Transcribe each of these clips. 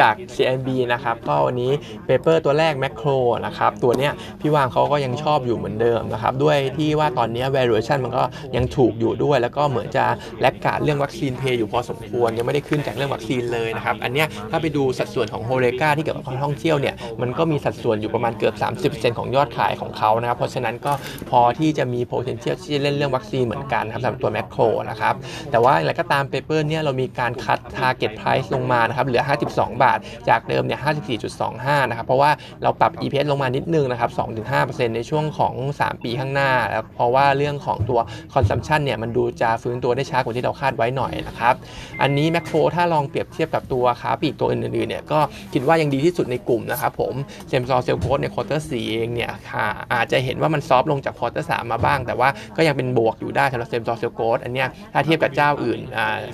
จาก CIMB นะครับก็วันนี้เปเปอร์ตัวแรกแมคโครนะครับตัวเนี้ยพี่วางเขาก็ยังชอบอยู่เหมือนเดิมนะครับด้วยที่ว่าตอนนี้ valuation มันก็ยังถูกอยู่ด้วยแล้วก็เหมือนจะแลกขาดเรื่องวัคซีนเพย์อยู่พอสมควรยังไม่ได้ขึ้นจากเรื่องวัคซีนเลยนะครับอันเนี้ยถ้าไปดูสัดส่วนของโฮเรกาที่เกี่ยวกับการท่องเที่ยวเนี่ยมันก็มีสัดส่วนอยู่ประมาณเกือบ 30% ของยอดขายของเขานะครับเพราะฉะนั้นก็พอที่จะมี potential ที่จะเล่นเรื่องวัคซีนเหมือนกันครับสำหรับตัวแมคโครนะครับแต่ว่าอะไรก็ตามเปเปอร์เนี่ยเรามีการคัด target price ลงมานะครับเหลือ52 บาทจากเดิมเนี่ย 54.25 นะครับเพราะว่าเราปรับ EPS ลงมานิดนึงนะครับ 2-5% ในช่วงของ3 ปีข้างหน้าแล้วเพราะว่าเรื่องของตัว consumption เนี่ยมันดูจะฟื้นตัวได้ช้ากว่าที่เราคาดไว้หน่อยนะครับอันนี้แมคโครถ้าลองเปรียบเทียบกับตัวค้าปลีกตัวอื่นๆเนี่ยก็คิดว่ายังดีที่สุดในกลุ่มนะครับผมเซมซอร์เซลโกสในควอเตอร์4เองเนี่ยอาจจะเห็นว่ามันซอฟลงจากควอเตอร์3มาบ้างแต่ว่าก็ยังเป็นบวกอยู่ได้สำหรับเซมซอร์เซลโกสอันเนี้ยถ้าเทียบกับเจ้าอื่น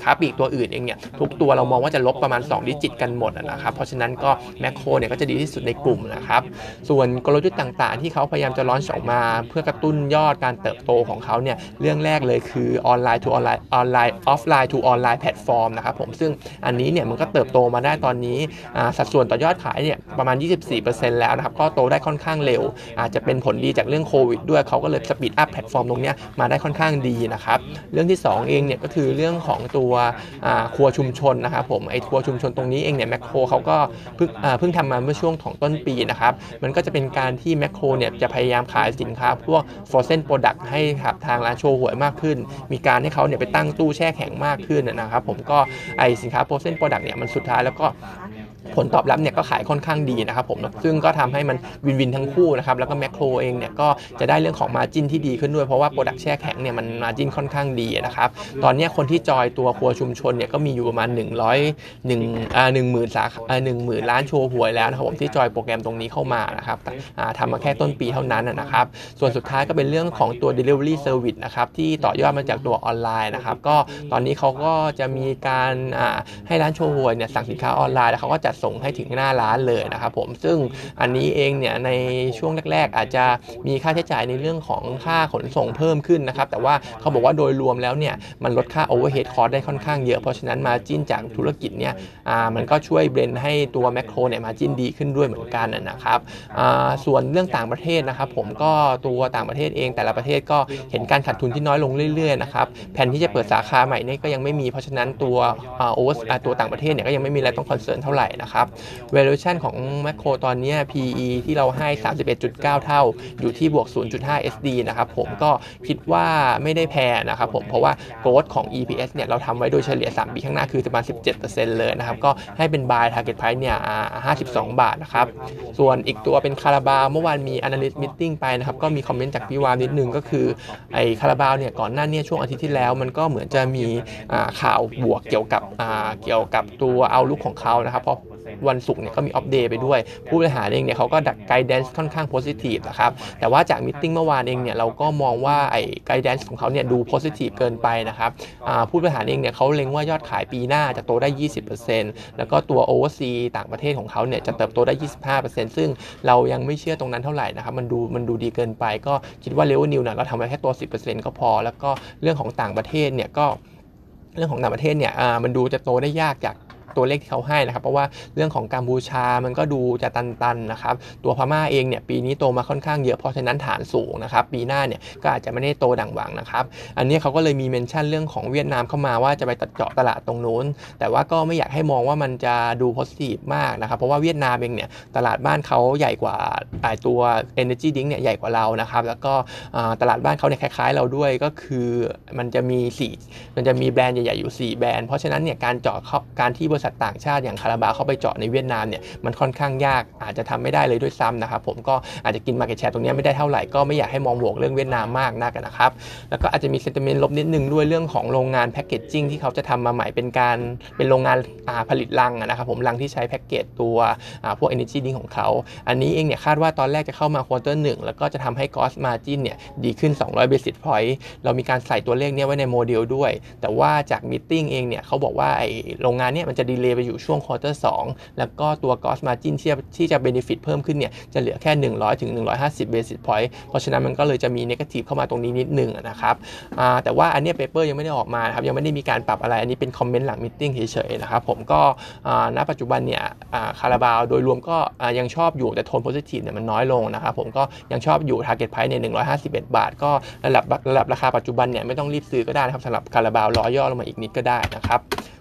ค้าปลีกตัวอื่นเองเนี่ยทุกตัวเรามองว่าจะลบประมาณ2ดิจิตกันหมดนะครับเพราะฉะนั้นก็แมคโครเนี่ยก็จะดีที่สุดในกลุ่มนะครับส่วนกลยุทธ์ต่างๆที่เขาพยายามจะลอนช์ออกมาเพื่อกระตุ้นยอดการเติบโตของเขาเนี่ยเรื่องแรกเลยคือ online to online offline to online platform นะครับผมซึ่งอันนี้เนี่ยมันก็เติบโตมาได้ตอนนี้สัดส่วนต่อยอดขายเนี่ยประมาณ 24% แล้วนะครับก็โตได้ค่อนข้างเร็วอาจจะเป็นผลดีจากเรื่องโควิดด้วยเขาก็เลยสปีดอัพแพลตฟอร์มตรงนี้มาได้ค่อนข้างดีนะครับเรื่องที่2เองเนี่ยก็คือเรื่องของตัวครัวชุมชนนะครับผมไอ้ครัวชุมชนตรงนี้เองเนี่ยแมคโครเขาก็เพิ่งทำมาเมื่อช่วงของต้นปีนะครับมันก็จะเป็นการที่แมคโครเนี่ยจะพยายามขายสินค้าพวก frozen product ให้กับทางร้านโชว์หวยมากขึ้นมีการให้เขาเนี่ยไปตั้งตู้แช่แข็งมากขึ้นนะครับผมก็ไอสินค้า frozen product เนี่ยมันสุดท้ายแล้วก็ผลตอบรับเนี่ยก็ขายค่อนข้างดีนะครับผมซึ่งก็ทำให้มันวินวินทั้งคู่นะครับแล้วก็แมคโครเองเนี่ยก็จะได้เรื่องของมาร์จิ้นที่ดีขึ้นด้วยเพราะว่าโปรดักต์แช่แข็งเนี่ยมันมาร์จิ้นค่อนข้างดีนะครับตอนนี้คนที่จอยตัวครัวชุมชนเนี่ยก็มีอยู่ประมาณ10,000 ล้านโชว์หวยแล้วนะครับผมที่จอยโปรแกรมตรงนี้เข้ามานะครับทำมาแค่ต้นปีเท่านั้นนะครับส่วนสุดท้ายก็เป็นเรื่องของตัว delivery service นะครับที่ต่อยอดมาจากตัวออนไลน์นะครับก็ตอนนี้เขาก็จะมีการให้ร้านโชว์หวยเนี่ยสั่งสินค้าออนไลน์แล้วเขาก็จัดส่งให้ถึงหน้าร้านเลยนะครับผมซึ่งอันนี้เองเนี่ยในช่วงแรกๆอาจจะมีค่าใช้จ่ายในเรื่องของค่าขนส่งเพิ่มขึ้นนะครับแต่ว่าเขาบอกว่าโดยรวมแล้วเนี่ยมันลดค่า overhead cost ได้ค่อนข้างเยอะเพราะฉะนั้น margin จากธุรกิจเนี่ยมันก็ช่วยเบรนให้ตัวแมคโครเนี่ย margin ดีขึ้นด้วยเหมือนกันนะครับส่วนเรื่องต่างประเทศนะครับผมก็ตัวต่างประเทศเองแต่ละประเทศก็เห็นการขาดทุนที่น้อยลงเรื่อยๆนะครับแผนที่จะเปิดสาขาใหม่นี่ก็ยังไม่มีเพราะฉะนั้นตัวตัวต่างประเทศเนี่ยก็ยังไม่มีอะไรต้องคอนเซิร์นเท่าไหร่นะครับ valuation ของแมคโครตอนนี้ PE ที่เราให้ 31.9 เท่าอยู่ที่บวก 0.5 SD นะครับผมก็คิดว่าไม่ได้แพงนะครับผมเพราะว่า growth ของ EPS เนี่ยเราทำไว้โดยเฉลี่ย3 ปีข้างหน้าคือประมาณ 17% เลยนะครับก็ให้เป็น buy target price เนี่ย52 บาทนะครับส่วนอีกตัวเป็นคาราบาวเมื่อวานมี analyst meeting ไปนะครับก็มีคอมเมนต์จากพี่วามนิดนึงก็คือไอ้คาราบาวเนี่ยก่อนหน้านี้ช่วงอาทิตย์ที่แล้วมันก็เหมือนจะมีข่าวบวกเกี่ยวกับตัวoutlookของเขานะครับพอวันศุกร์เนี่ยก็มีอัปเดตไปด้วยผู้บริหารเองเนี่ยเขาก็ดักไกด์แดนซ์ค่อนข้างโพสิทีฟนะครับแต่ว่าจากมิทติ้งเมื่อวานเองเนี่ยเราก็มองว่าไอ้ไกด์แดนซ์ของเขาเนี่ยดูโพสิทีฟเกินไปนะครับผู้บริหารเองเนี่ยเขาเล็งว่ายอดขายปีหน้าจะโตได้ 20% แล้วก็ตัวโอเวอร์ซีต่างประเทศของเขาเนี่ยจะเติบโตได้ 25% ซึ่งเรายังไม่เชื่อตรงนั้นเท่าไหร่นะครับมันดูดีเกินไปก็คิดว่าเรเวนิวเนี่ยเราทำไว้แค่ตัว 10% ก็พอแล้วก็เรื่องของต่างประเทศเนี่ยก็เรื่องของต่างประเทศเนี่ยมันดูจะโตได้ยากจากตัวเลขที่เขาให้นะครับเพราะว่าเรื่องของกัมพูชามันก็ดูจะตันๆนะครับตัวพม่าเองเนี่ยปีนี้โตมาค่อนข้างเยอะเพราะฉะนั้นฐานสูงนะครับปีหน้าเนี่ยก็อาจจะไม่ได้โตดังหวังนะครับอันนี้เขาก็เลยมีเมนชั่นเรื่องของเวียดนามเข้ามาว่าจะไปเจาะตลาดตรงนู้นแต่ว่าก็ไม่อยากให้มองว่ามันจะดูโพสิทีฟมากนะครับเพราะว่าเวียดนามเองเนี่ยตลาดบ้านเขาใหญ่กว่าตัว energy drink เนี่ยใหญ่กว่าเรานะครับแล้วก็ตลาดบ้านเขาเนี่ยคล้ายๆเราด้วยก็คือมันจะมีแบรนด์ใหญ่ๆอยู่4แบรนด์เพราะฉะนั้นเนี่ยการที่สัตว์ต่างชาติอย่างคาราบาวเข้าไปเจาะในเวียดนามเนี่ยมันค่อนข้างยากอาจจะทำไม่ได้เลยด้วยซ้ำนะครับผมก็อาจจะกิน market share ตรงนี้ไม่ได้เท่าไหร่ก็ไม่อยากให้มองบวกเรื่องเวียดนามมากนักนะครับแล้วก็อาจจะมี sentiment ลบนิดนึงด้วยเรื่องของโรงงานแพคเกจจิ้งที่เขาจะทำมาใหม่เป็นโรงงานผลิตลังนะครับผมลังที่ใช้แพคเกจตัวพวก energy drink ของเขาอันนี้เองเนี่ยคาดว่าตอนแรกจะเข้ามา Q1 แล้วก็จะทำให้ gross margin เนี่ยดีขึ้น200 basis point เรามีการใส่ตัวเลขนี้ไว้ในโมเดลด้วยแต่ว่าจาก meeting เองเนี่ยเขาบอกว่าไอ้โรงงานเนี่ยมันจะ ดีเลย์ไปอยู่ช่วงควอเตอร์2แล้วก็ตัว Gross Margin ที่จะ Benefit เพิ่มขึ้นเนี่ยจะเหลือแค่100ถึง150 Basis Point เพราะฉะนั้นมันก็เลยจะมี Negative เข้ามาตรงนี้นิดนึงนะครับแต่ว่าอันนี้ Paper ยังไม่ได้ออกมาครับยังไม่ได้มีการปรับอะไรอันนี้เป็นคอมเมนต์หลังมีตติ้งเฉยๆนะครับผมก็ณปัจจุบันเนี่ยคาราบาวโดยรวมก็ยังชอบอยู่แต่โทน Positive เนี่ยมันน้อยลงนะครับผมก็ยังชอบอยู่ Target Price ใน151บาทก็ระดับราคาปัจจุบันเนี่ยไม่ต้องรีบซื้อก็ได้นะครับสำหรับคาราบาวรอย่อลงมาอีกนิดก็ได้นะครับ